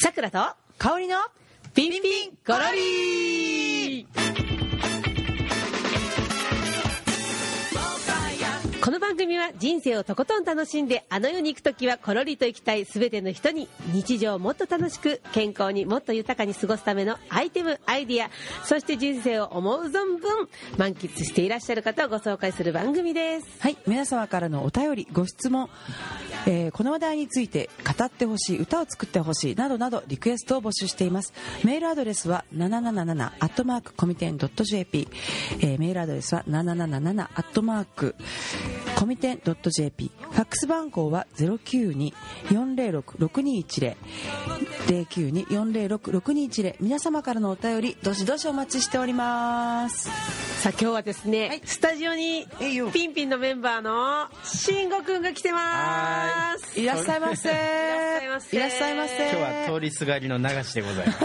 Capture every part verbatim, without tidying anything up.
さくらとかおりのピンピンコロリー。この番組は人生をとことん楽しんで、あの世に行くときはコロリと行きたいすべての人に、日常をもっと楽しく、健康にもっと豊かに過ごすためのアイテム、アイディア、そして人生を思う存分満喫していらっしゃる方をご紹介する番組です。はい、皆様からのお便り、ご質問、えー、この話題について語ってほしい、歌を作ってほしいなどなど、リクエストを募集しています。メールアドレスは ななななな アットマーク コミテン ドット ジェーピー、えー、メールアドレスは ななななな アットマーク コミテン ドット ジェーピー、 ファックス番号は ゼロきゅうに よんゼロろく ろくにいちゼロ ゼロきゅうに よんゼロろく ろくにいちゼロ。皆様からのお便り、どしどしお待ちしております。さあ、今日はですね、はい、スタジオにピンピンのメンバーのしんごくんが来てます。いらっしゃいませ。いらっしゃいませ。今日は通りすがりの流しでございます。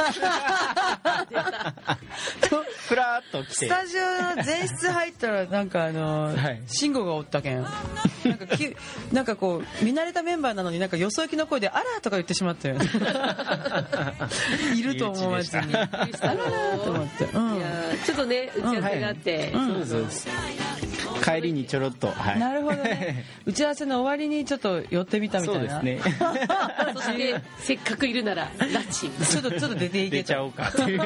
ふらっと来て。スタジオの前室入ったら、なんかあの慎吾がおったけん。なんかきなんかこう見慣れたメンバーなのに、なんかよそ行きの声であらとか言ってしまったよ。いると思わずに。あらと思って。うん、いや、ちょっとね、打ち合わせがあって。うん、はい、うん、そうです。帰りにちょろっと、はい、なるほどね。打ち合わせの終わりにちょっと寄ってみたみたいな。そうですね。そしてせっかくいるならラッチ。ちょっとちょっと出ていけちゃおうかっていう。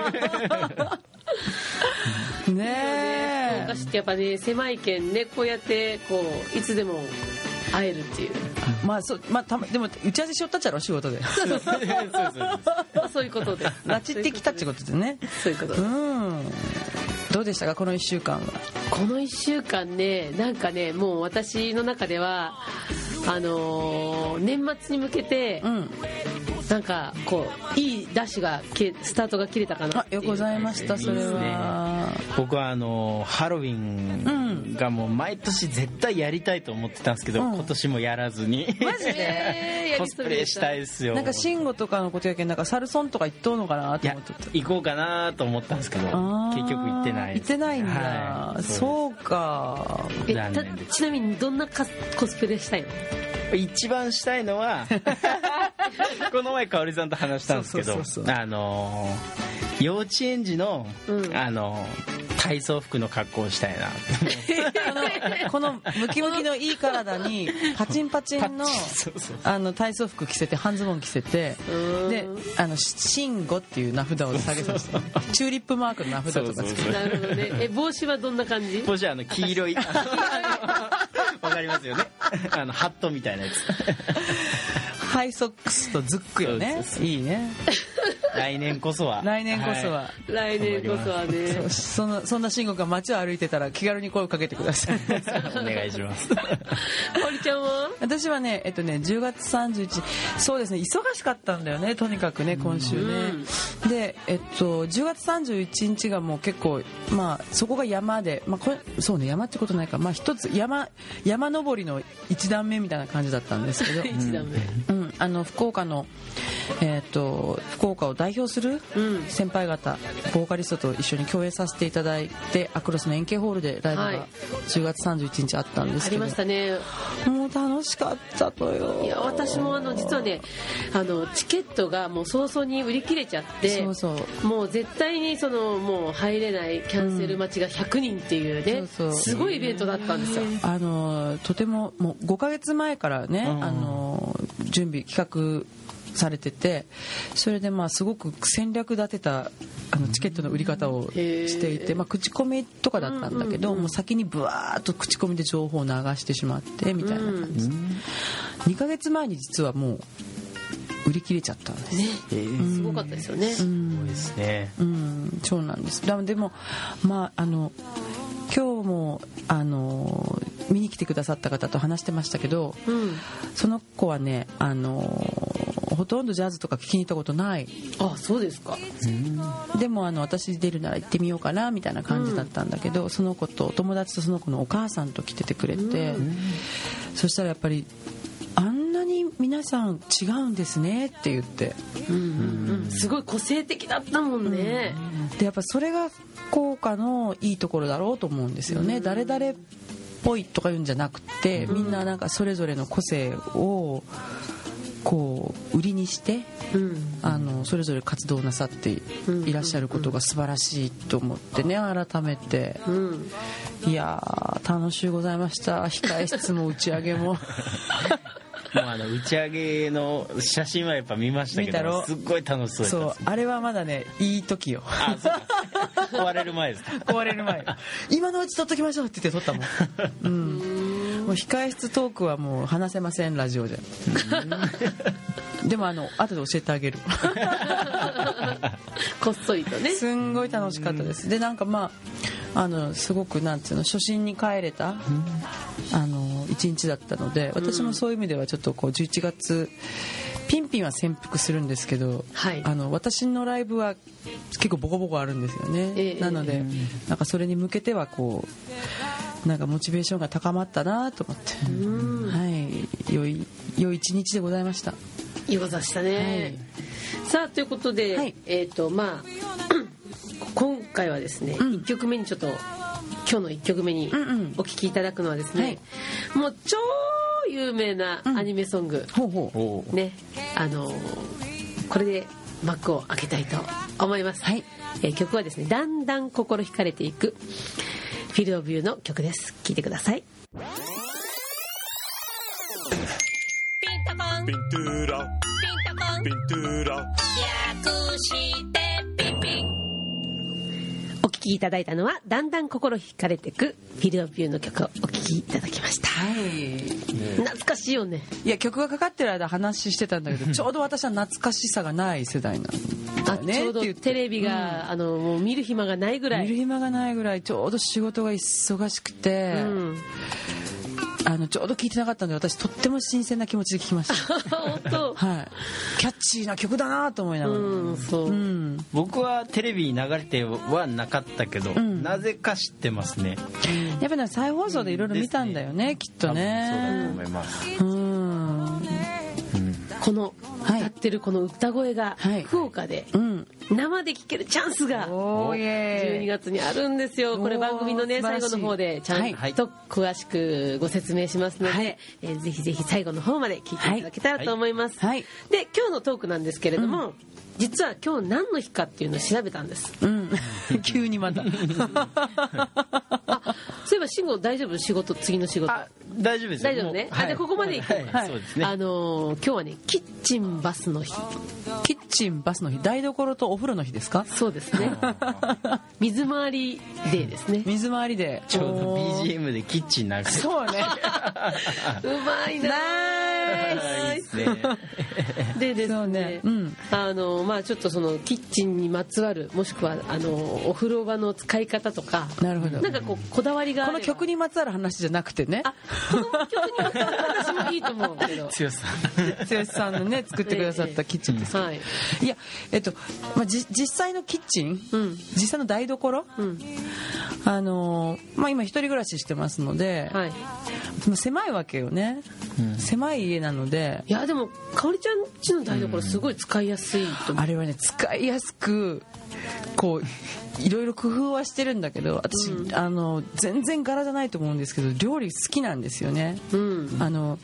ねえ。お菓子ってやっぱね、狭いけんね、こうやってこういつでも会えるっていう。まあそう、まあたま、でも打ち合わせしよったっちゃろ、仕事で。そうそうそう。そういうことで。ラッチってきたってことですね。そういうことです。うん。どうでしたか、このいっしゅうかんは。このいっしゅうかんね、なんかね、もう私の中ではあのー、年末に向けて、うん、なんかこういいダッシュがスタートが切れたかなっていう。あ、よございました。それはですね、僕はあのハロウィンがもう毎年絶対やりたいと思ってたんですけど、うん、今年もやらずに。マジでコスプレしたいですよ。なんかシンゴとかのことやけん、なんかサルソンとか行っとうのかなと思ってた。行こうかなと思ったんですけど、結局行ってない、ね、行ってないんだ、はい、そうか。え、たちなみにどんなコスプレしたいの？一番したいのはこの前香織さんと話したんですけど、そうそうそうそう、あのー、幼稚園児の、うん、あのー、体操服の格好をしたいな。このムキムキのいい体にパチンパチン の, そうそう、あの体操服着せて、半ズボン着せて、で、あのシンゴっていう名札を下げさせて、ね、チューリップマークの名札とかつけて。なるほどね。え、帽子はどんな感じ？帽子はあの黄色いわかりますよね。あのハットみたいなやつ。ハイソックスとズックよね。いいね。来年こそは。来年こそは。はい、来年こそはね。そのそんな慎吾が街を歩いてたら気軽に声をかけてください。お願いします。堀ちゃんは？私はね、えっとね、じゅうがつさんじゅういちにち、そうですね、忙しかったんだよね、とにかくね、今週ね。で、えっとじゅうがつさんじゅういちにちがもう結構、まあそこが山で、まあこれそうね、山ってことないか、まあ一つ山山登りの一段目みたいな感じだったんですけど。一段目。うん、あの福岡の、えー、と福岡を代表する先輩方、ボーカリストと一緒に共演させていただいて、アクロスの円形ホールでライブがじゅうがつさんじゅういちにちあったんですけど、はい、ありましたね。もう楽しかったとよ。いや、私もあの実はね、あのチケットがもう早々に売り切れちゃって、そうそう、もう絶対にそのもう入れない、キャンセル待ちがひゃくにんっていうね、うん、そうそう、すごいイベントだったんですよ。あのとても、もうごかげつまえからね、うん、あの準備企画されてて、それでまあすごく戦略立てたあのチケットの売り方をしていて、まあ口コミとかだったんだけど、もう先にブワーッと口コミで情報を流してしまってみたいな感じ。にかげつまえに実はもう売り切れちゃったんですね。すごかったですよね。すごいですね。うん、そうなんです。でもまああの今日もあの見に来てくださった方と話してましたけど、うん、その子はね、あのほとんどジャズとか聞きに行ったことない。あ、そうですか。うん、でもあの私出るなら行ってみようかなみたいな感じだったんだけど、うん、その子とお友達とその子のお母さんと来ててくれて、うん、そしたらやっぱりあんなに皆さん違うんですねって言って、うんうんうん、すごい個性的だったもんね。うん、でやっぱそれが福岡のいいところだろうと思うんですよね。うん、誰々っぽいとか言うんじゃなくて、みんななんかそれぞれの個性をこう売りにして、うん、あのそれぞれ活動なさっていらっしゃることが素晴らしいと思ってね、改めて、うん、いや楽しゅうございました。控え室も打ち上げももうあの打ち上げの写真はやっぱ見ましたけど、すっごい楽しそうです。そう、あれはまだね、いい時よ。ああ、そうか。壊れる前ですか。壊れる前。今のうち撮っときましょうって言って撮ったもん。うん。もう控え室トークはもう話せません、ラジオじゃ。でもあの後で教えてあげる。こっそりとね。すんごい楽しかったです。でなんかまああのすごくなんていうの、初心に帰れた。あのいちにちだったので、私もそういう意味ではちょっとこうじゅういちがつピンピンは潜伏するんですけど、はい、あの私のライブは結構ボコボコあるんですよね、えー、なので、えー、なんかそれに向けてはこうなんかモチベーションが高まったなと思って、うん、はい、良い良いいちにちでございました。いいございましたね、はい、さあということで、はい、えーとまあ、今回はですね、うん、いっきょくめにちょっと今日のいっきょくめにお聴きいただくのはですね、うんうん、もう超有名なアニメソング、うん、ほうほうね、あのー、これで幕を開けたいと思います、はい、えー、曲はですね、だんだん心惹かれていくフィールドオブビューの曲です。聴いてください。ピンタポンピントゥーラピンタポンピントゥーラ略してピンピン。お聴きいただいたのはだんだん心惹かれてくフィールドオブビューの曲をお聴きいただきました、はい、懐かしいよね。いや曲がかかってる間話してたんだけどちょうど私は懐かしさがない世代なんだね。あ、ちょうどテレビが、うん、あのもう見る暇がないぐらい見る暇がないぐらいちょうど仕事が忙しくて、うん、あのちょうど聴いてなかったので、私とっても新鮮な気持ちで聴きました本当、はい、キャッチーな曲だなと思いながら、うん、そう、うん、僕はテレビに流れてはなかったけど、うん、なぜか知ってますね。やっぱり再放送でいろいろ見たんだよ ね、うん、ですね、きっとね。そうだと思います、うんうん、この歌ってるこの歌声が福岡で生で聴けるチャンスがじゅうにがつにあるんですよ。これ番組のね最後の方でちゃんと詳しくご説明しますので、えぜひぜひ最後の方まで聴いていただけたらと思います。で今日のトークなんですけれども、実は今日何の日かっていうのを調べたんです、うん、急にまたあ、そういえば慎吾大丈夫、仕事次の仕事。あ、大丈夫ですよ。大丈夫ね、はい、あ、じゃあここまで行こう、はいはい、そうですね、あのー、今日はねキッチンバスの日。キッチンバスの日、台所とお風呂の日ですか。そうですね水回りデーですね。水回りデー、ちょうど ビージーエム でキッチン流す。そうねうまいなーいいっすねでですね、うん、あのーまあ、ちょっとそのキッチンにまつわる、もしくはあのお風呂場の使い方とか、なるほど、なんかこうこだわりがあれば、この曲にまつわる話じゃなくてね、あ、この曲にまつわる話もいいと思うけど、剛さん剛さんのね作ってくださったキッチンですけど、えーえー、いや、えっとまあ、じ実際のキッチン、うん、実際の台所、うん、あのまあ、今一人暮らししてますので、はい、狭いわけよね、うん、狭い家なので、いやでもかおりちゃん家の台所すごい使いやすい、うん、あれはね使いやすくこういろいろ工夫はしてるんだけど、私、うん、あの全然柄じゃないと思うんですけど、料理好きなんですよね、うん、あの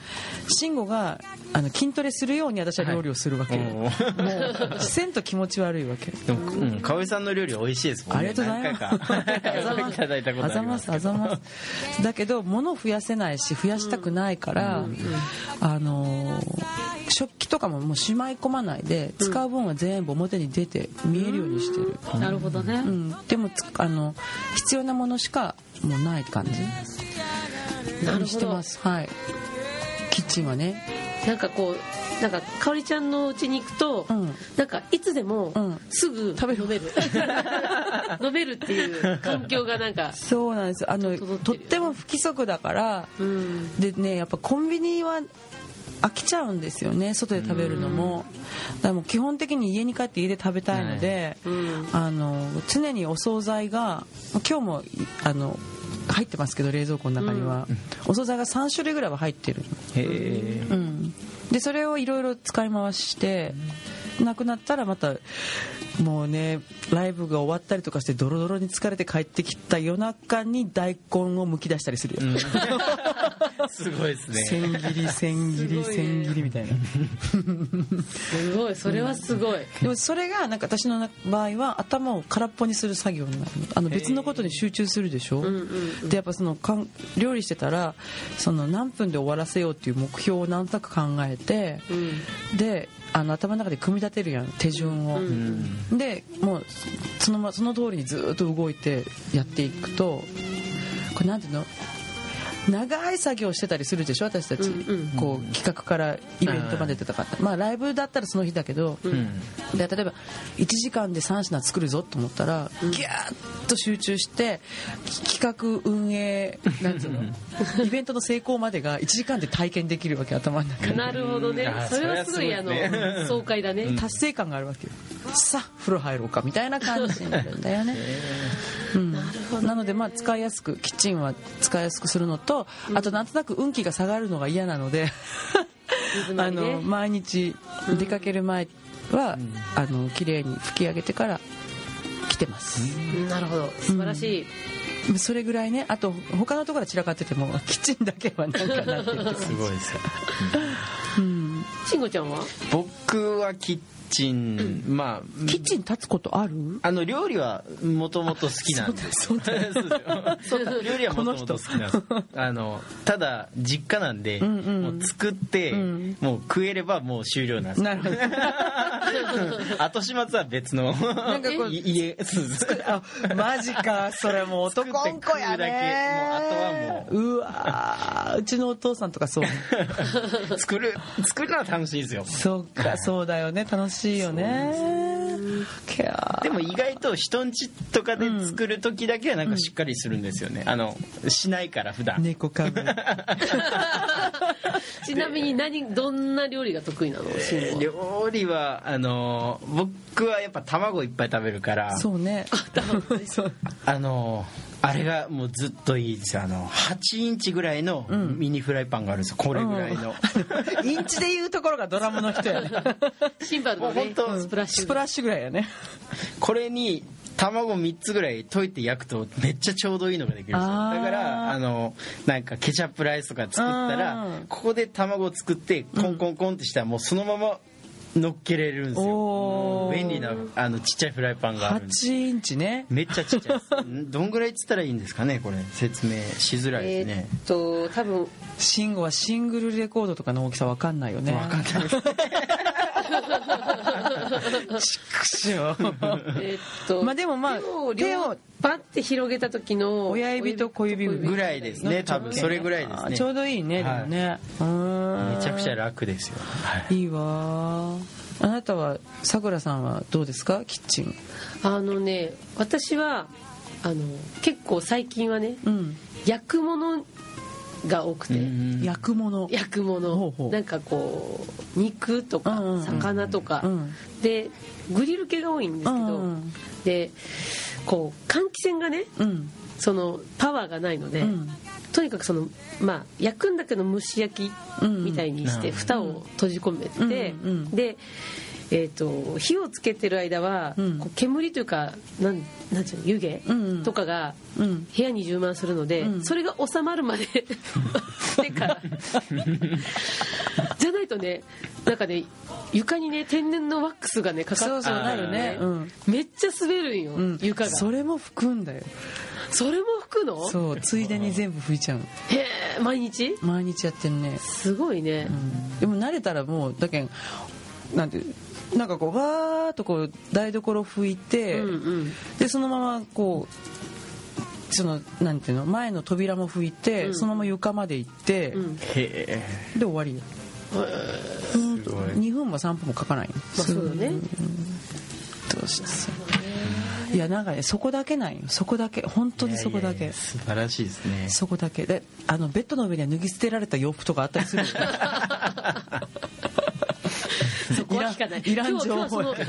慎吾があの筋トレするように私は料理をするわけ、はい、もうせんと気持ち悪いわけでも、うん、かおりさんの料理美味しいですもんね。ありがとうございますあざますあざますだけど物増やせないし増やしたくないから、うんうんうん、あの食器とかももうしまい込まないで、使う分は全部表に出て見えるようにしてる、うん、なるほどね、うん、でもあの必要なものしかもうない感じ、うん、なるほどしてます、はい、キッチンはね、なんかこうなんかかおりちゃんの家に行くと、うん、なんかいつでもすぐ食べ飲める、うん、飲めるっていう環境がなんかそうなんです。あの と, とっても不規則だから、うん、でねやっぱコンビニは飽きちゃうんですよね、外で食べるのも。だからもう基本的に家に帰って家で食べたいので、うん、あの常にお惣菜が今日もあの入ってますけど、冷蔵庫の中には、うん、お惣菜がさん種類ぐらいは入ってる。へー、うん、でそれをいろいろ使い回して、うん、なくなったらまたもうねライブが終わったりとかしてドロドロに疲れて帰ってきた夜中に大根をむき出したりするよ、うん、すごいですね。千切り千切り千切りみたいなすごい、それはすごい、うん、でもそれがなんか私の場合は頭を空っぽにする作業になる、あの別のことに集中するでしょ、うんうんうん、でやっぱそのかん料理してたらその何分で終わらせようっていう目標をなんとなく考えて、うん、であの頭の中で組み立てるやん手順を、うん、でもうその、その通りにずっと動いてやっていくと、これなんていうの、長い作業してたりするでしょ私たち、うんうんうん、こう企画からイベントまで出たかった、まあ、ライブだったらその日だけど、うん、で例えばいちじかんでさん品作るぞと思ったら、うん、ギャーッと集中して企画運営なんていうのイベントの成功までがいちじかんで体験できるわけ、頭の中で。なるほどね、それはすごい、あの爽快だね、達成感があるわけよ。さあ風呂入ろうかみたいな感じになるんだよね、うん、なるほどね。なのでまあ使いやすく、キッチンは使いやすくするのと、あとなんとなく運気が下がるのが嫌なのであの毎日出かける前はあの綺麗に拭き上げてから来てます。なるほど、素晴らしい、うん、それぐらいね。あと他のところは散らかっててもキッチンだけはなんかなってるすごいですよ、うん、慎吾ちゃんは？僕はキッキッチン、うん、まあ、キッチン立つことある？あの料理はもともと好きなんです。そうだそうだそうだ料理はもともと好きなんです。あのただ実家なんで、うんうん、もう作って、うん、もう食えればもう終了なんです。なるほど。後始末は別のなんかこう家あマジか、それもう男んこやね。もうあとはもううわうちのお父さんとかそう作る作るのは楽しいですよ。そうか、そうだよね、楽しい。いいよね。でも意外と人んちとかで作る時だけはなんかしっかりするんですよね、うん、あのしないから普段猫かぶちなみに何どんな料理が得意なの？えー、料理はあの僕はやっぱ卵いっぱい食べるから、そうねあのあれがもうずっといいですよ。あのはちインチぐらいのミニフライパンがあるんですよ、これぐらいの、うん、インチでいうところがドラムの人やねシンバルのねスプラッシュ、スプラッシュぐらいやねこれに卵みっつぐらい溶いて焼くとめっちゃちょうどいいのができるんですよ。だからあのなんかケチャップライスとか作ったらここで卵を作ってコンコンコンってしたらもうそのまま乗っけれるんですよ。便利なあのちっちゃいフライパンがあるんです。はちインチね。めっちゃちっちゃいです。どんぐらいっつったらいいんですかね、これ説明しづらいですね。えー、っと多分シンゴはシングルレコードとかの大きさわかんないよね。わかんない。ちくしょう。えっとまあでもまあ手をパッて広げた時の親指と小指ぐらいですね。多分それぐらいですね。ちょうどいいね、はい、でもね。うーん。めちゃくちゃ楽ですよ。はい、いいわ。あなたはさくらさんはどうですか、キッチン？あのね、私はあの結構最近はね、うん、焼くものが多くて、焼くもの焼くものほうほう、なんかこう肉とか魚とか、うんうん、でグリル系が多いんですけど、うんうん、でこう換気扇がね、うん、そのパワーがないので、うん、とにかくそのまあ焼くんだけど蒸し焼きみたいにして蓋を閉じ込めて、うんうん、でえー、と火をつけてる間は、うん、こう煙というかなんなんていうの湯気、うん、とかが、うん、部屋に充満するので、うん、それが収まるまでしてからじゃないとね、なんかね床にね天然のワックスがねかかってなるね、うん、めっちゃ滑るんよ、うん、床が。それも拭くんだよ。それも拭くの？そう、ついでに全部拭いちゃう。へー、毎日？毎日やってるね。すごいね、うん、でも慣れたらもうだけんなんてなんかこうわーっとこう台所拭いて、うんうん、でそのままこうそのなんていうの前の扉も拭いて、うん、そのまま床まで行って、うん、へーで終わり。うんとにふんもさんぷんもかかない。まあ、そうだね。うん、どうしたいやなんかねそこだけないよ。そこだけ本当にそこだけ。いやいやいや素晴らしいですね。そこだけであのベッドの上には脱ぎ捨てられた洋服とかあったりするよね。そこは聞かない。今日はそのそこはテ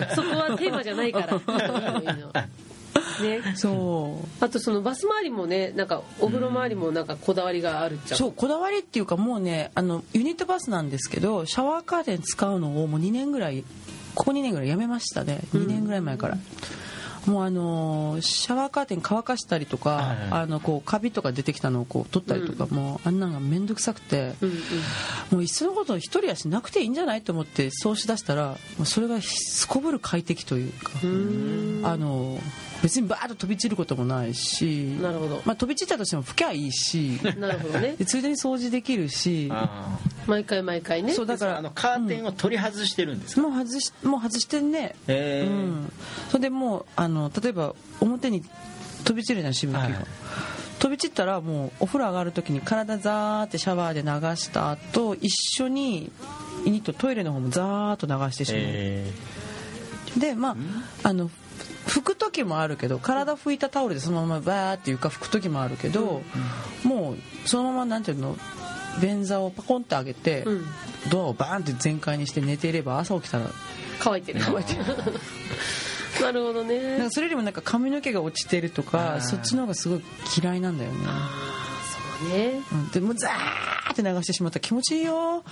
ーマじゃないから。ね、そう。あとそのバス周りもね、なんかお風呂周りもなんかこだわりがあるっちゃう。そう、こだわりっていうかもうね、あのユニットバスなんですけど、シャワーカーテン使うのをもうにねんぐらいここにねんぐらいやめましたね、にねんぐらい前から、うん、もうあのシャワーカーテン乾かしたりとか、はいはい、あのこうカビとか出てきたのをこう取ったりとか、うん、もうあんなのがめんどくさくて、うんうん、もういっそのこと一人やしなくていいんじゃないと思ってそうしだしたら、それがすこぶる快適というか、うーん、あの別にバーッと飛び散ることもないし、なるほど、まあ、飛び散ったとしても拭きゃいいし、なるほど、ね、ついでに掃除できるし、あ毎回毎回ね。そうだからあのカーテンを取り外してるんですか、うん、もう外しもう外してんね、えーうん、それでもうあの例えば表に飛び散るじゃん、しぶきが、はい、飛び散ったらもうお風呂上がる時に体ザーってシャワーで流した後、一緒にイニットトイレの方もザーッと流してしまう、えー、でまああの拭く時もあるけど、体拭いたタオルでそのままバーって床拭く時もあるけど、うん、もうそのままなんていうの、便座をパコンって上げて、うん、ドアをバーンって全開にして寝ていれば朝起きたら乾いてる、乾いてるなるほどね。なんかそれよりもなんか髪の毛が落ちてるとか、そっちの方がすごい嫌いなんだよね。あ、そうね、うん、でもザーって流してしまったら気持ちいいよ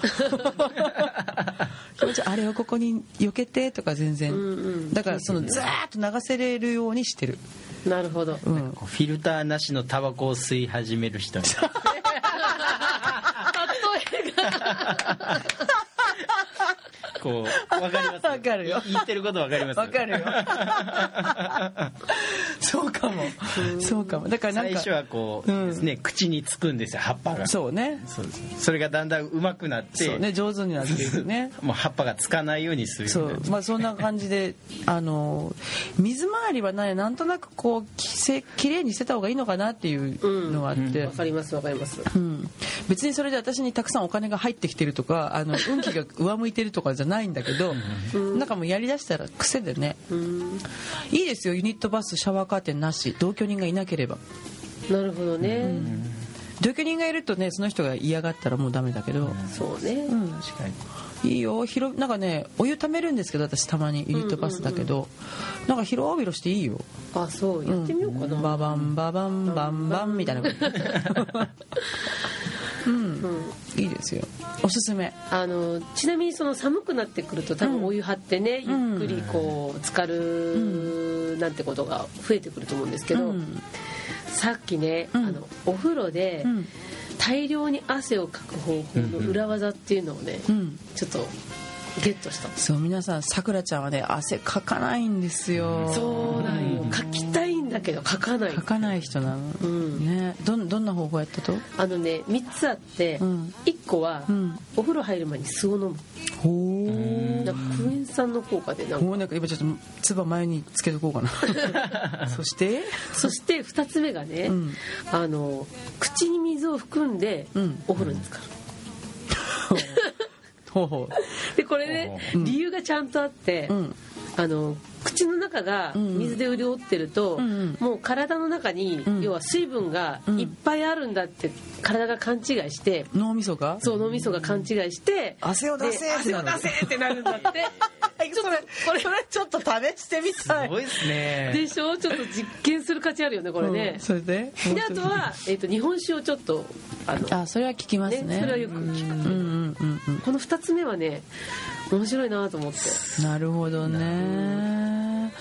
気持ちいい、あれをここに避けてとか全然、うんうん、だからそのザーッと流せれるようにしてる。なるほど、うん、なんかこうフィルターなしのタバコを吸い始める人みたいなこう分かります、分かるよ、言ってること分かります、分かるよそうかもそうかも。だからなんか最初はこう、うんですね、口につくんですよ、葉っぱが。そうね、そうです。それがだんだんうまくなって、そうね、上手になっていくねもう葉っぱがつかないようにするようになって、そう、まあ、そんな感じであの水回りはね、なんとなくこうきれいにしてた方がいいのかなっていうのがあって、うんうん、分かります分かります、うん、別にそれで私にたくさんお金が入ってきてるとか、あの運気が上向いてるとかじゃないんだけどなんかもうやりだしたら癖でね、うん、いいですよ、ユニットバスシャワーカーテンなし、同居人がいなければ。なるほどね、うん、同居人がいるとね、その人が嫌がったらもうダメだけど、うん、そうね、うん、確かにいいよ。広なんかね、お湯ためるんですけど、私たまにユニットバスだけど、うんうんうん、なんか広々していいよ。あ、そうやってみようかな、うん、ババンババンバンバンみたいなうん、うん、いいですよ、おすすめ。あのちなみにその寒くなってくると多分お湯張ってね、うん、ゆっくりこう浸かるなんてことが増えてくると思うんですけど、うん、さっきね、うん、あのお風呂で、うん、大量に汗をかく方法の裏技っていうのをね、うんうん、ちょっとゲットした。そう、皆さん、さくらちゃんはね、汗かかないんですよ。そうなんよ、かきたいんだけどかかない、かかない人なの、うんね、ど, どんな方法やったと。あのね、みっつあって、うん、いっこは、うん、お風呂入る前に酢を飲む。ほー、なんかクエン酸の効果でなんか、もうなんか今ちょっとつば前につけとこうかなそしてそしてふたつめがね、うん、あの口に水を含んで、うん、お風呂に浸かる、うんほうほうでこれね、うん、理由がちゃんとあって、うん、あの口の中が水で潤ってると、うんうん、もう体の中に、うん、要は水分がいっぱいあるんだって体が勘違いして、うん、脳みそがそう脳みそが勘違いして、うん、汗を出せ汗を出せってなるんだってちょっとこれそれちょっと試してみたい。すごいですね。でしょ、ちょっと実験する価値あるよねこれね、うん、それでであとは、えー、と日本酒をちょっとあのあそれは聞きますね、ね、それはよく聞く、うんうんうんうん、このふたつめはね面白いなと思って。なるほどね。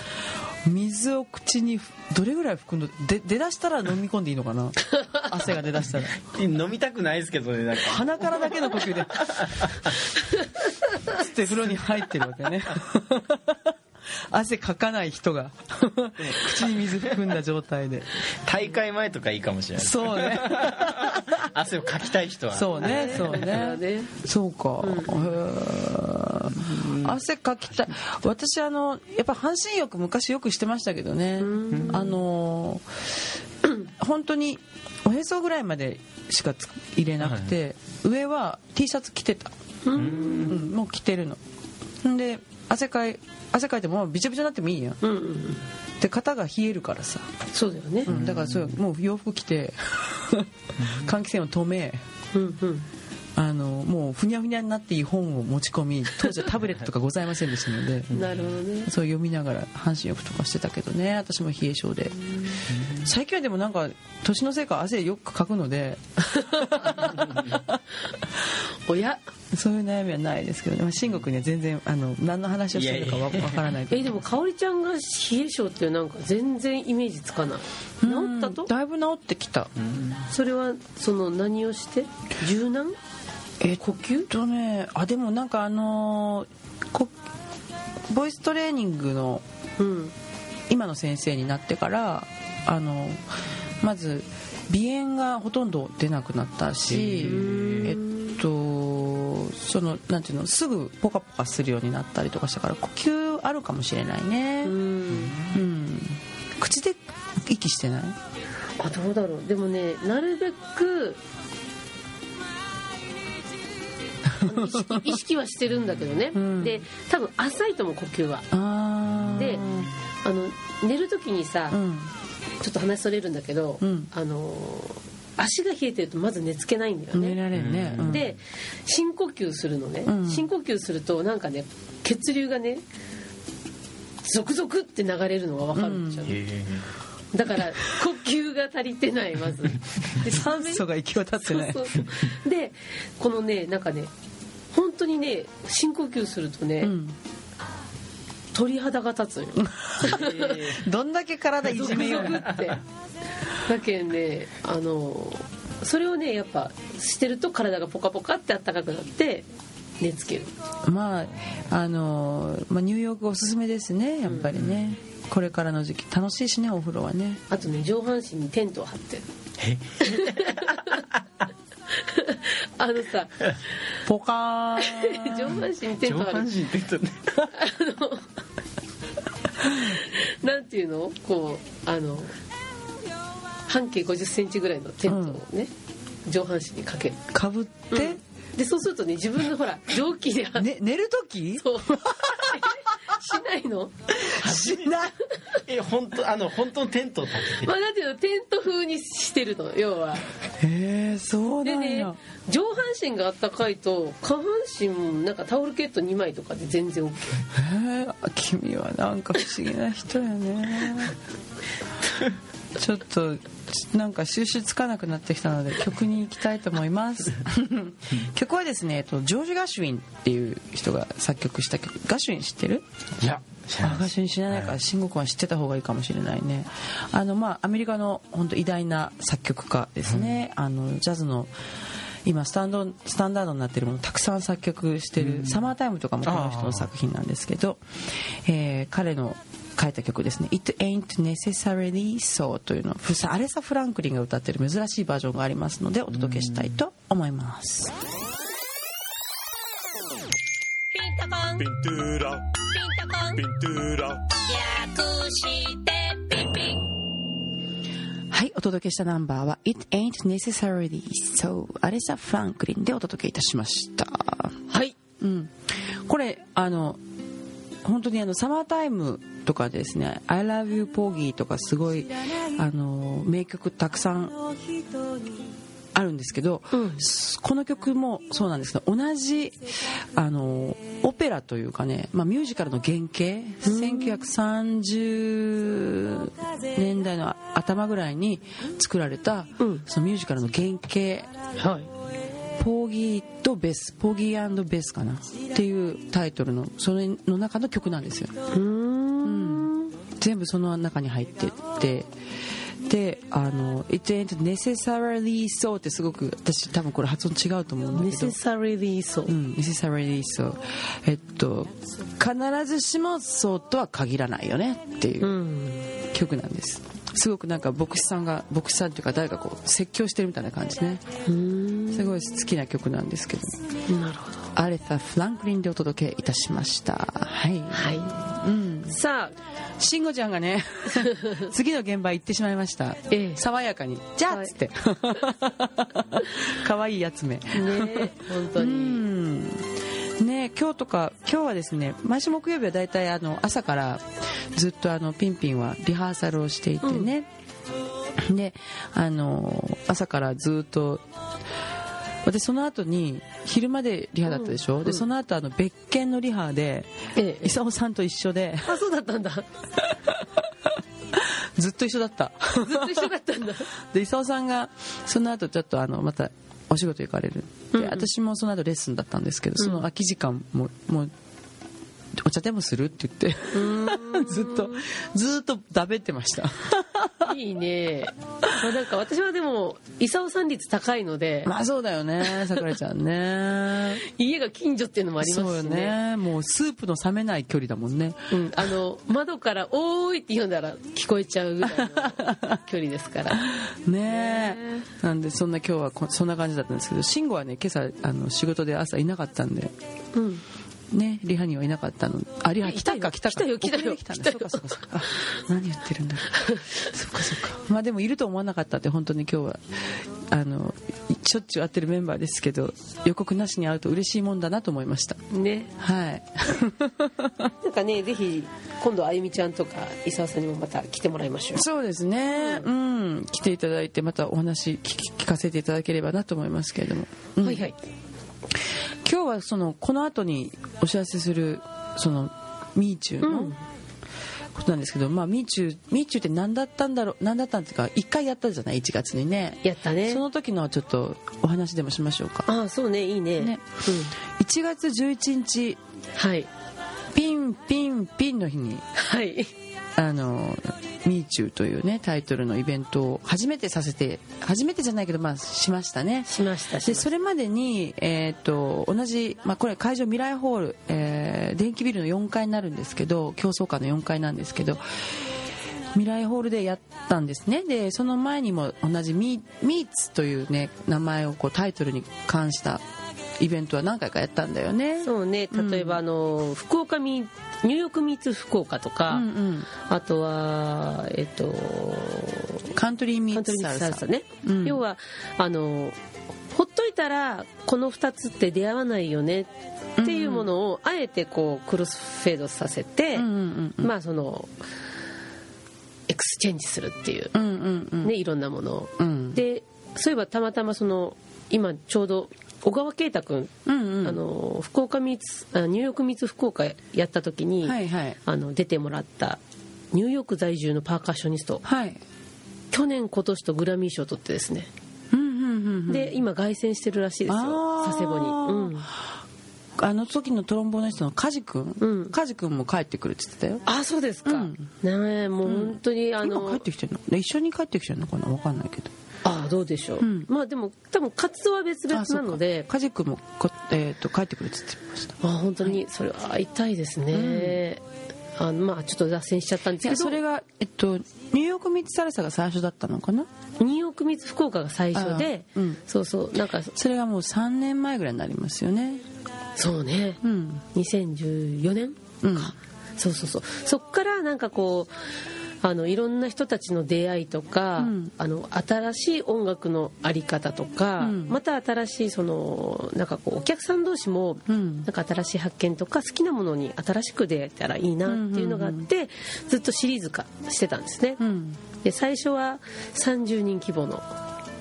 水を口にどれぐらい含んで出だしたら飲み込んでいいのかな汗が出だしたら飲みたくないですけどね、なんか鼻からだけの呼吸でつって風呂に入ってるわけね汗かかない人が口に水含んだ状態で大会前とかいいかもしれない。そうね汗をかきたい人はそうねそうねそうか、うん、汗かきたい。私あのやっぱ半身浴昔よくしてましたけどね、あの本当におへそぐらいまでしか入れなくて、はい、上は T シャツ着てた、うん、うん、もう着てるので汗かい汗かいてもびちょびちょになってもいいやん、うんうんうん、で肩が冷えるからさ。そうだよね、うん、だからそうもう洋服着て換気扇を止め、うんうん、あのもうふにゃふにゃになっていい本を持ち込み、当時はタブレットとかございませんでしたのでなるほど、ね、そう読みながら半身浴とかしてたけどね。私も冷え性で、最近はでもなんか年のせいか汗よくかくのでおやそういう悩みはないですけど、ね、まあ、慎吾くんには全然あの何の話をしてるのかわからないと思います。いやいやえでも香織ちゃんが冷え性ってなんか全然イメージつかない。治ったと？だいぶ治ってきた。それはその何をして？柔軟？え呼吸？とね、あでもなんかあのー、ボイストレーニングの、うん、今の先生になってからあのまず鼻炎がほとんど出なくなったし、えっとそのなんていうのすぐポカポカするようになったりとかしたから呼吸あるかもしれないね。うん、うん、口で息してない？あどうだろう。でもねなるべく意識, 意識はしてるんだけどね、うん、で多分浅いとも呼吸はあであの寝る時にさ、うん、ちょっと話それるんだけど、うん、あの足が冷えてるとまず寝つけないんだよね。寝られるね、うん、で深呼吸するのね、うん、深呼吸するとなんかね血流がねゾクゾクって流れるのが分かるんでしょ、うんえーだから呼吸が足りてないまずで酸素が息を立ってないそうそうそうでこのねなんかね本当にね深呼吸するとね、うん、鳥肌が立つよ、えー、どんだけ体いじめようってだけどねあのそれをねやっぱしてると体がポカポカって暖かくなって寝つける。まああの、まあ、入浴おすすめですねやっぱりね、うんこれからの時期楽しいしねお風呂はね。あとね上半身にテントを張ってるえあのさポカーン上半身にテント張る上半身にテントねあのなんていうのこうあの半径ごじゅっセンチぐらいのテントをね、うん、上半身にかけるかぶって、うん、でそうするとね自分のほら蒸気で、ね、寝るときそうしないの？しない。え、本当あの本当のテントを立てて。まあなんていうのテント風にしてるの要は。へえそうなんや。でね上半身があったかいと下半身もなんかタオルケットにまいとかで全然 OK。へえ君はなんか不思議な人やね。ちょっとなんか収集つかなくなってきたので曲に行きたいと思います曲はですねジョージ・ガシュウィンっていう人が作曲した曲。ガシュウィン知ってる？いや知らない。ガシュウィン知らないから慎吾君は知ってた方がいいかもしれないね。あの、まあ、アメリカの本当偉大な作曲家ですね、うん、あのジャズの今スタンドスタンダードになってるものたくさん作曲してる、うん、サマータイムとかもこの人の作品なんですけど、えー、彼の書いた曲ですね。 It Ain't Necessarily So というのアレサ・フランクリンが歌ってる珍しいバージョンがありますのでお届けしたいと思います。ピンタポンピントゥーラピンタポンピントゥーラ略してピンピン。はい、お届けしたナンバーは It Ain't Necessarily So アレサ・フランクリンでお届けいたしました。はい、うん、これあの本当にあのサマータイムとかですね I love you ポギーとかすごいあの名曲たくさんあるんですけど、うん、この曲もそうなんですけど同じあのオペラというかね、まあ、ミュージカルの原型、うん、せんきゅうひゃくさんじゅうねんだいの頭ぐらいに作られた、うん、そのミュージカルの原型、はいポーギーとベスポーギー&ベスかなっていうタイトルのそれの中の曲なんですよ。うん、うん、全部その中に入ってってであの It ain't necessarily so ってすごく私多分これ発音違うと思うんだけど necessarily so、うん、necessarily so えっと必ずしもそうとは限らないよねっていう曲なんです。すごくなんか牧師さんが牧師さんというか誰かこう説教してるみたいな感じね。うんすごい好きな曲なんですけど。なるほど。アレサ・フランクリンでお届けいたしました。はい、はいうん、さあ慎吾ちゃんがね次の現場行ってしまいました、ええ、爽やかにじゃあっつってかわいいやつめね本当にうんね、今日とか今日はですね毎週木曜日はだいたいあの朝からずっとあのピンピンはリハーサルをしていてね、うん、であの朝からずっと私その後に昼までリハだったでしょ、うん、でその後あの別件のリハで、ええ、伊佐尾さんと一緒で。あ、そうだったんだ。ずっと一緒だったずっと一緒だったんだ。で伊佐尾さんがその後ちょっとあのまたお仕事行かれるで、うんうん、私もその後レッスンだったんですけど、その空き時間も、うん、もうお茶でもするって言ってずっとずっとだべってました。いいね。まあ、なんか私はでも伊佐尾さん率高いので。まあそうだよね、さくらちゃんね。家が近所っていうのもありますしね。そうよね。もうスープの冷めない距離だもんね。うん、あの窓からおーいって言うんだら聞こえちゃうぐらいの距離ですから。ねえ。なんでそんな今日はそんな感じだったんですけど、慎吾はね今朝あの仕事で朝いなかったんで。うん。ね、リハにはいなかったの。あ、リハ来たか来たか来たよ来たよ来たよ。そうかそうかそうか。何言ってるんだろう。そうかそうか。まあでもいると思わなかったって本当に今日はあのしょっちゅう会ってるメンバーですけど、予告なしに会うと嬉しいもんだなと思いました。ね。はい。なんかね、ぜひ今度あゆみちゃんとか伊沢さんにもまた来てもらいましょう。そうですね。うん。うん、来ていただいてまたお話 聞, 聞かせていただければなと思いますけれども。うん、はいはい。今日はそのこの後にお知らせするそのミーチューのことなんですけど、まあミーチューミーチューって何だったんだろう、何だったんですか。いっかいやったじゃない、いちがつにねやったね。その時のちょっとお話でもしましょうか。ああそうね、いいね。ね、うん、いちがつじゅういちにち、はい、ピンピンピンの日に、はい、あのミーチューというねタイトルのイベントを初めてさせて初めてじゃないけどまあしましたね。しました。でそれまでにえー、っと同じまあこれ会場未来ホール、えー、電気ビルのよんかいになるんですけど、競争館のよんかいなんですけど、未来ホールでやったんですね。でその前にも同じミーツというね名前をこうタイトルに冠したイベントは何回かやったんだよね。そうね。例えば、うん、あの福岡ミニューヨークミーツ福岡とか、うんうん、あとはえっとカントリーミーツサルサ、 サルサね、うん、要はあのほっといたらこのふたつって出会わないよねっていうものを、うんうん、あえてこうクロスフェードさせて、うんうんうん、まあそのエクスチェンジするっていう、うんうんうん、ね、いろんなものを、うん、でそういえばたまたまその今ちょうど小川圭太君、うんうん、あの福岡ミーツニューヨークミーツ福岡やった時に、はいはい、あの出てもらったニューヨーク在住のパーカッショニスト、はい、去年今年とグラミー賞を取ってですね、うんうんうんうん、で今凱旋してるらしいですよ、佐世保に、うん、あの時のトロンボーニストの梶君、うん、梶君も帰ってくるって言ってたよ。あ、そうですか、うん、ねえ、もう本当に、うん、あの今帰ってきてるの一緒に帰ってきてるのかな、分かんないけど、ああどうでしょう、うん、まあでも多分活動は別々なので、カジ君も、えー、と帰ってくるって言ってました。ああ本当にそれは会いたいですね、うん、あのまあちょっと脱線しちゃったんですけど、それが、えっと、ニューヨークミーツサルサが最初だったのかな、ニューヨークミーツ福岡が最初で、うん、そうそう、なんかそれがもうさんねんまえぐらいになりますよね。そうね、うん、にせんじゅうよねんか、うん、そうそうそう、そっからなんかこうあのいろんな人たちの出会いとか、うん、あの新しい音楽のあり方とか、うん、また新しいそのなんかこうお客さん同士も、うん、なんか新しい発見とか好きなものに新しく出会えたらいいなっていうのがあって、うんうんうん、ずっとシリーズ化してたんですね、うん、で最初はさんじゅうにん規模の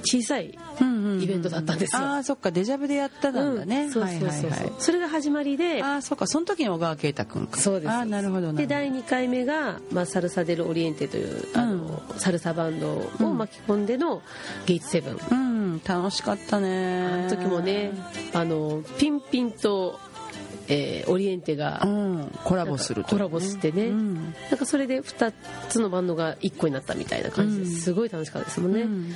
小さいイベントだったんですよ、うんうんうん、ああそっか、デジャブでやったなんだね、うん、そうそうそうそう、はいはいはい、それが始まりで、ああそっか、その時に小川圭太君か、そうです、ああなるほどな。でだいにかいめが、まあ、サルサデルオリエンテという、うん、あのサルサバンドを巻き込んでの ゲートセブン、うん、楽しかったね。あの時もね、あのピンピンと、えー、オリエンテが、うん、コラボすると、ね、コラボしてね、うん、なんかそれでふたつのバンドがいっこになったみたいな感じです、うん、すごい楽しかったですもんね、うん。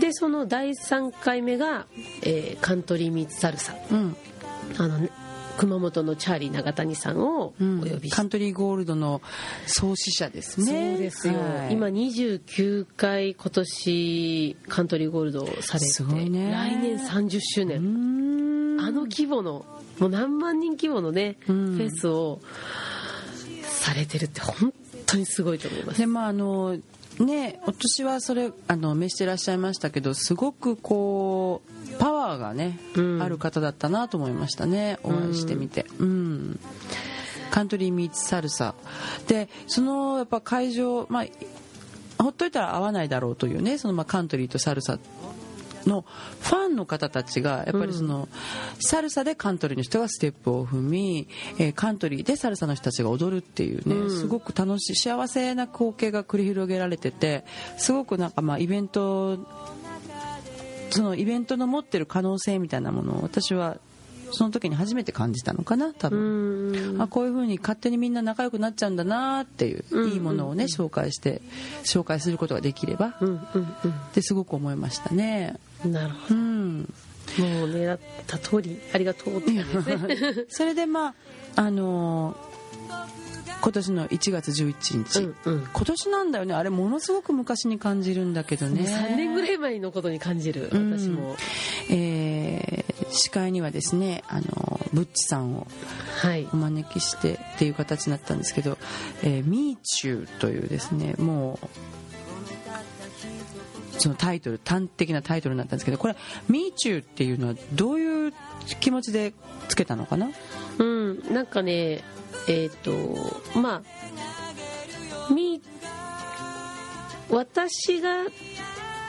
でそのだいさんかいめが、えー、カントリーミーツサルサ、うん、あの熊本のチャーリー永谷さんをお呼びして、うん、カントリーゴールドの創始者ですね。そうですよ、はい、今にじゅうきゅうかい今年カントリーゴールドをされて、すごいね、来年さんじゅっしゅうねん、うーん、あの規模のもう何万人規模のね、うん、フェスをされてるって本当にすごいと思います。でもあのね、今年はそれあの召してらっしゃいましたけど、すごくこうパワーがね、うん、ある方だったなと思いましたね、お会いしてみて、うんうん、カントリーミーツサルサで、そのやっぱ会場、まあ、ほっといたら合わないだろうというね、そのまあカントリーとサルサのファンの方たちがやっぱりその、うん、サルサでカントリーの人がステップを踏み、えー、カントリーでサルサの人たちが踊るっていうね、うん、すごく楽しい幸せな光景が繰り広げられてて、すごくなんかまあイベントそのイベントの持ってる可能性みたいなものを私はその時に初めて感じたのかな、多分。あ、こういう風に勝手にみんな仲良くなっちゃうんだなっていう、うんうんうん、いいものをね紹介して紹介することができれば、うんうんうん、ってすごく思いましたね。なるほど、うん、もう狙った通りありがとうって感じですねそれでまああのー、今年のいちがつじゅういちにち、うんうん、今年なんだよね、あれものすごく昔に感じるんだけどね、さんねんぐらい前のことに感じる、うん、私も、えー司会にはですね、あのブッチさんをお招きしてっていう形になったんですけど、はい、えー、Me Too というですね、もうそのタイトル、端的なタイトルになったんですけど、これ Me Too っていうのはどういう気持ちでつけたのかな？うん、なんかね、えーと、まあ、Me、私が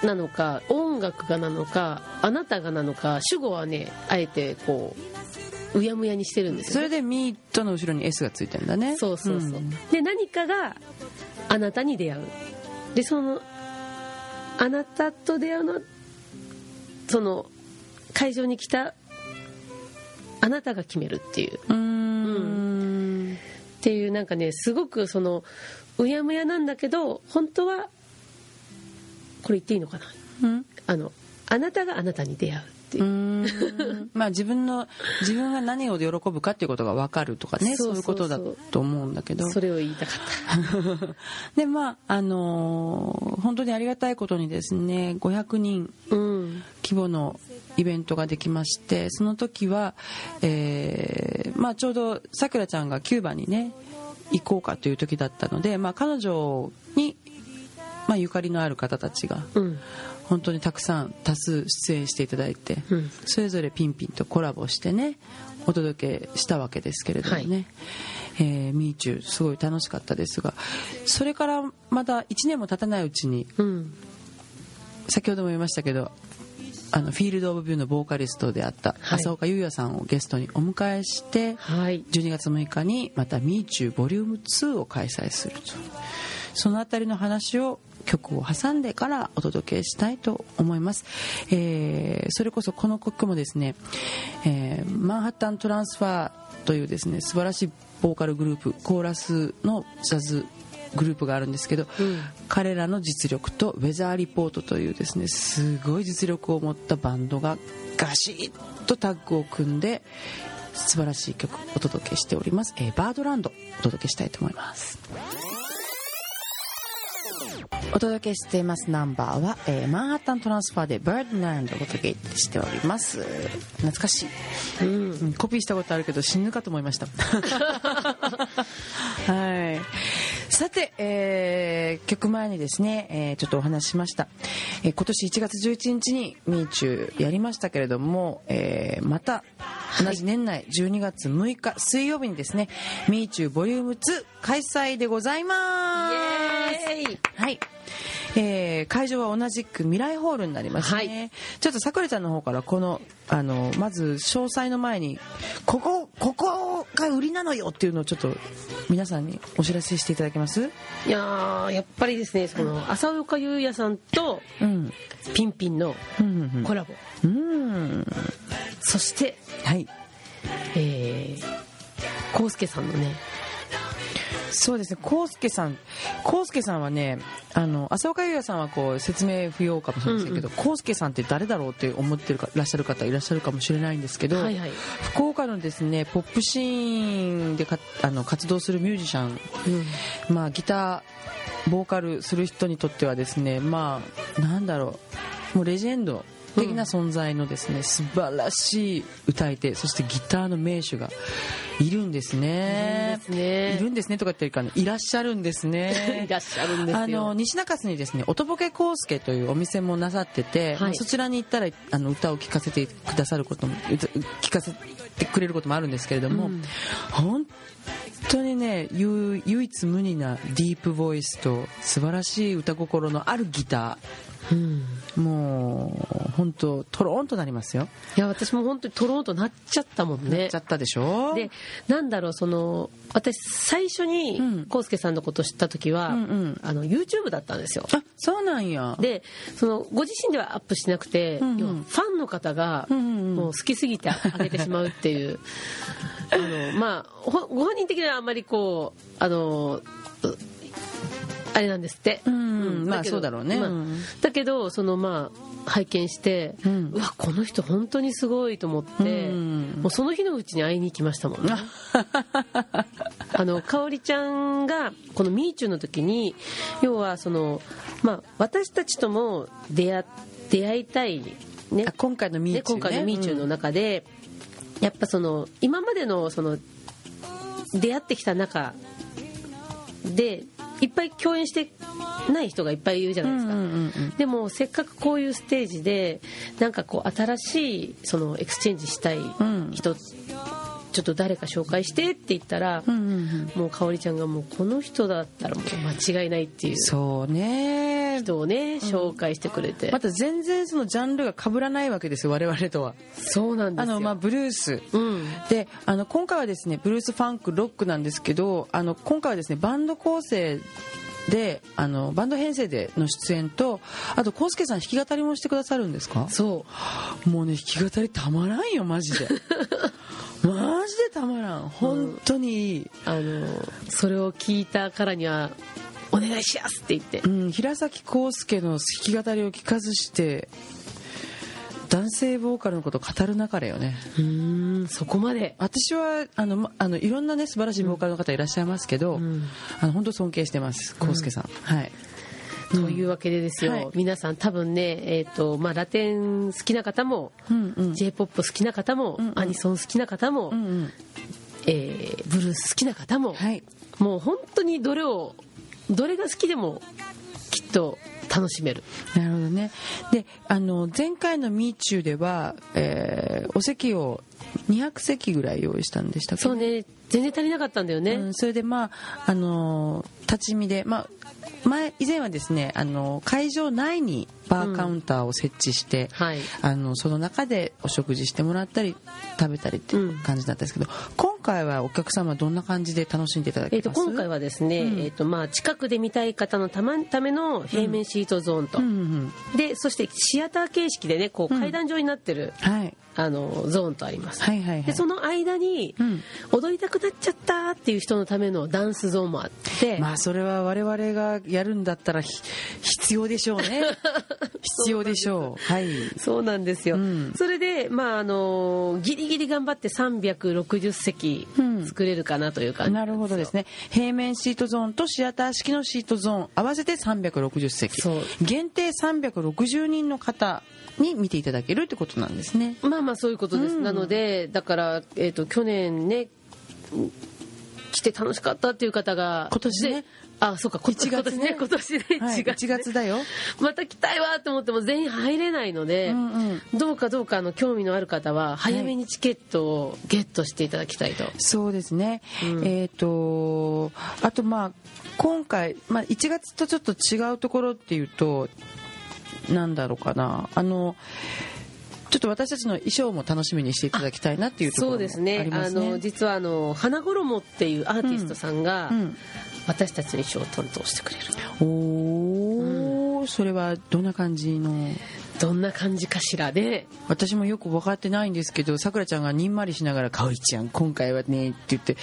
なのか音楽がなのかあなたがなのか、主語はねあえてこううやむやにしてるんですよ、ね、それでミートの後ろに S がついてるんだね。そうそうそう、うん、で何かがあなたに出会う、でそのあなたと出会うの、その会場に来たあなたが決めるっていう、うーん、うん、っていう、なんかねすごくそのうやむやなんだけど、本当はこれ言っていいのかな、うん、あのあなたがあなたに出会うっていう、 うーん、まあ、自分の自分が何を喜ぶかっていうことが分かるとかね、そういうことだと思うんだけど、それを言いたかったで、まああのー、本当にありがたいことにですね、ごひゃくにん規模のイベントができまして、その時は、えーまあ、ちょうどさくらちゃんがキューバにね行こうかという時だったので、まあ、彼女にまあ、ゆかりのある方たちが本当にたくさん多数出演していただいて、うん、それぞれピンピンとコラボしてねお届けしたわけですけれどもね、はい、えー、ミーチューすごい楽しかったですが、それからまだいちねんも経たないうちに、うん、先ほども言いましたけど、あのフィールド・オブ・ビューのボーカリストであった浅岡優也さんをゲストにお迎えして、はい、じゅうにがつむいかにまたミーチューボリュームツーを開催すると、そのあたりの話を曲を挟んでからお届けしたいと思います、えー、それこそこの曲もですね、えー、マンハッタントランスファーというですね素晴らしいボーカルグループ、コーラスのジャズグループがあるんですけど、うん、彼らの実力とウェザーリポートというですねすごい実力を持ったバンドがガシッとタッグを組んで素晴らしい曲をお届けしております、えー、バードランドお届けしたいと思います。お届けしていますナンバーは、えー、マンハッタントランスファーで Birdland をお届けしております。懐かしい、うん、コピーしたことあるけど死ぬかと思いましたはい、さて、えー、曲前にですね、えー、ちょっとお話ししました、えー、今年いちがつじゅういちにちにミーチューやりましたけれども、えー、また同じ年内じゅうにがつむいか水曜日にですね、ミーチューボリュームツー開催でございます。イエーイ、はい、えー、会場は同じく未来ホールになりますね、はい、ちょっとさくらちゃんの方からこの、あのまず詳細の前にここここが売りなのよっていうのをちょっと皆さんにお知らせしていただけます。いや、やっぱりですね、その浅岡優也さんとピンピンのコラボ、うんうんうんうん、そしてはい、えー、コウスケさんのね、そうですね、コウスケさんコウスケさんはね、あの浅岡優也さんはこう説明不要かもしれませんけど、うんうん、コウスケさんって誰だろうって思ってるかいらっしゃる方いらっしゃるかもしれないんですけど、はいはい、福岡のですねポップシーンでかあの活動するミュージシャン、うん、まあギターボーカルする人にとってはですね、まあなんだろう、もうレジェンド的な存在のですね、うん、素晴らしい歌い手、そしてギターの名手がいるんですね。いるんですね。いるんですねとかっていうか、いらっしゃるんですね。いらっしゃるんですよ。あの西中洲にですね、おとぼけこうすけというお店もなさってて、はい、そちらに行ったらあの歌を聴かせてくださることも聴かせてくれることもあるんですけれども、うん、本当にね唯一無二なディープボイスと素晴らしい歌心のあるギター。うん、もう本当トローンとなりますよ。いや私も本当にトローンとなっちゃったもんね。なっちゃったでしょ。でなんだろう、その私最初に康介さんのこと知った時は、うんうん、あの YouTube だったんですよ。あ、そうなんや。でそのご自身ではアップしなくて、うんうん、要はファンの方がもう好きすぎて上げてしまうっていうあの、まあ、ご本人的にはあんまりこうあのあれなんですって、うんうん、まあそうだろうね、まあ、だけどそのまあ拝見して、うん、うわこの人本当にすごいと思って、うん、もうその日のうちに会いに行きましたもんねあの香織ちゃんがこの「Me Too」の時に要はその、まあ、私たちとも出会、出会いたい、ね、あ今回の「Me Too」ね、今回の「Me Too」の中で、うん、やっぱその今までのその出会ってきた中でいっぱい共演してない人がいっぱいいるじゃないですか、うんうんうん、でもせっかくこういうステージでなんかこう新しいそのエクスチェンジしたい人、うん、ちょっと誰か紹介してって言ったら、うんうんうん、もう香織ちゃんがもうこの人だったらもう間違いないっていう、そうね、人をね紹介してくれて、うん、また全然そのジャンルが被らないわけですよ我々とは。そうなんですよ。あの、まあ、ブルース、うん、であの今回はですねブルースファンクロックなんですけど、あの今回はですねバンド構成であのバンド編成での出演と、あと康介さん弾き語りもしてくださるんですか。そうもうね弾き語りたまらんよマジでマジでたまらん本当にいい、うん、あのそれを聞いたからにはお願いしますって言って、うん、平崎康介の弾き語りを聞かずして男性ボーカルのことを語る中でよね。うーんそこまで私はあのあのいろんなね素晴らしいボーカルの方いらっしゃいますけど、うん、あの本当尊敬してます康介さん、うん、はい。というわけでですよ、はい、皆さん多分ね、えーとまあ、ラテン好きな方も、うんうん、J-ポップ 好きな方も、うんうん、アニソン好きな方も、うんうんえー、ブルース好きな方も、はい、もう本当にどれをどれが好きでもきっと楽しめる。なるほどね。であの前回の「Me Too」では、えー、お席をにひゃくせきぐらい用意したんでしたっけ。そうね全然足りなかったんだよね、うん、それでまあ、あのー、立ち見で、まあ、前以前はですね、あのー、会場内にバーカウンターを設置して、うんはい、あのその中でお食事してもらったり食べたりっていう感じだったんですけど、うん、今回はお客様どんな感じで楽しんでいただけますか。えーと、今回はですね、うんえーとまあ、近くで見たい方のための平面シートゾーンと、うんうんうん、でそしてシアター形式でねこう階段状になってる、うんはい、あのゾーンとあります、はいはいはい、でその間に、うん、踊りたくなっちゃったっていう人のためのダンスゾーンもあって、まあ、それは我々がやるんだったら必要でしょうね必要でしょう。はいそうなんですよ、うん、それで、まあ、あのギリギリ頑張ってさんびゃくろくじゅっせき作れるかなという感じ、うん、なるほどですね。平面シートゾーンとシアター式のシートゾーン合わせてさんびゃくろくじゅっせき、そう限定さんびゃくろくじゅうにんの方に見ていただけるってことなんですね。まあまあそういうことです、うん、なのでだから、えーと、去年ね来て楽しかったっていう方が今年ねああそうかいちがつね今年ねいちがつだよまた来たいわと思っても全員入れないので、うんうん、どうかどうかあの興味のある方は早めにチケットをゲットしていただきたいと、はい、そうですね、うん、えっとあとまあ今回、まあ、いちがつとちょっと違うところっていうとなんだろうかなあのちょっと私たちの衣装も楽しみにしていただきたいなっていうところもありますね。そうですねあの実はあの花衣っていうアーティストさんが、うんうん、私たちの衣装を担当してくれる。おお、うん、それはどんな感じのどんな感じかしらで私もよく分かってないんですけどさくらちゃんがにんまりしながらかおりちゃん今回はねって言って、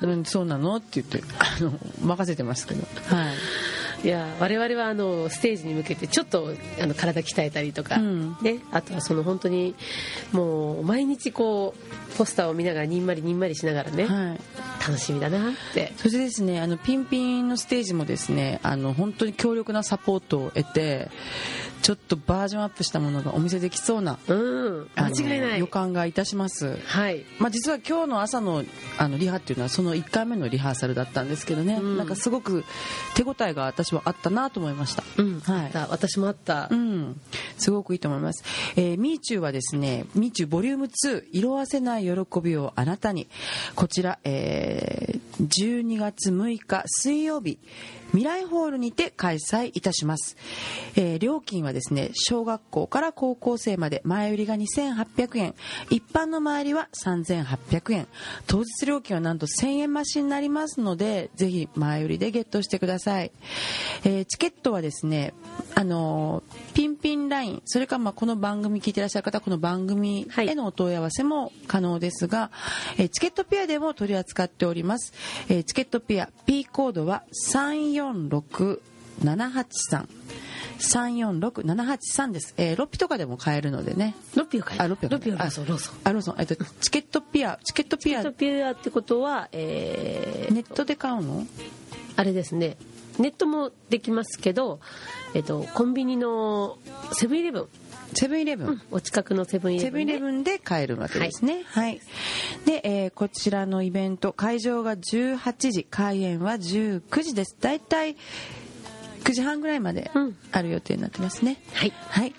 うん、そうなのって言ってあの任せてますけどはいいや我々はあのステージに向けてちょっとあの体鍛えたりとか、うんね、あとはその本当にもう毎日こうポスターを見ながらにんまりにんまりしながらね、はい、楽しみだなって。そしてですねあのピンピンのステージもですねあの本当に強力なサポートを得てちょっとバージョンアップしたものがお見せできそうな、うん、間違いない予感がいたします、はいまあ、実は今日の朝の、あのリハっていうのはそのいっかいめのリハーサルだったんですけどね、うん、なんかすごく手応えが私はあったなと思いました、うんはい、私もあった、うん、すごくいいと思います、えー、Me Too はですね Me Too ボリュームツー色あせない喜びをあなたにこちら、えーじゅうにがつむいか水曜日、未来ホールにて開催いたします、えー、料金はですね、小学校から高校生まで前売りがにせんはっぴゃくえん、一般の前売りはさんぜんはっぴゃくえん、当日料金はなんとせんえん増しになりますので、ぜひ前売りでゲットしてください、えー、チケットはですね、あのー、ピンピンライン、それからまあこの番組聞いてらっしゃる方、この番組へのお問い合わせも可能ですが、はい、えー、チケットペアでも取り扱っております、えー、チケットペア P コードはさんよんろくななはちさん さんよんろくななはちさんです、えー、ロッピとかでも買えるのでね、ロッピを買える、あロッピを買える、ローソン、ローソン、あローソン、えっとチケットピアチケットピアチケットピアってことは、えー、ネットで買うのあれですね、ネットもできますけど、えっとコンビニのセブンイレブンセブンイレブン、うん、お近くのセブンイレブン で, セブンイレブンで買えるわけですね、はい、はい、で、えー、こちらのイベント会場がじゅうはちじ、開演はじゅうくじです。だいたいくじはんぐらいまである予定になってますね、うん、はい、はい、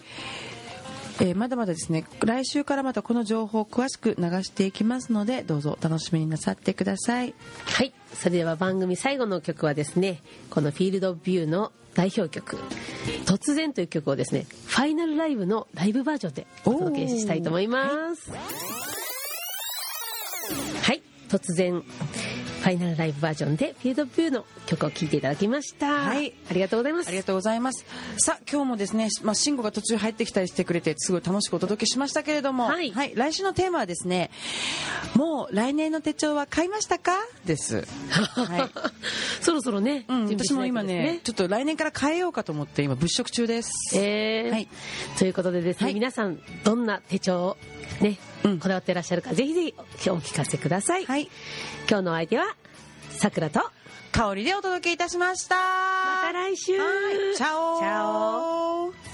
えー、まだまだですね、来週からまたこの情報を詳しく流していきますので、どうぞお楽しみになさってください。はい、それでは番組最後の曲はですね、このフィールドビューの代表曲突然という曲をですね、ファイナルライブのライブバージョンでお届けしたいと思います、はい、はい、突然ファイナルライブバージョンでフィールドビューの曲を聴いていただきました、はい、ありがとうございます、ありがとうございます。さあ、今日もですね、まあ、慎吾が途中入ってきたりしてくれてすごい楽しくお届けしましたけれども、はいはい、来週のテーマはですね、もう来年の手帳は買いましたかです、はい、そろそろね、うん、私も今 ね, ねちょっと来年から変えようかと思って今物色中です、えーはい、ということでですね、はい、皆さんどんな手帳をね、うん、こだわっていらっしゃるか、ぜひぜひ今日お聞かせください、はい、今日のお相手はさくらとかおりでお届けいたしました。また来週、はい、チャオチャオ。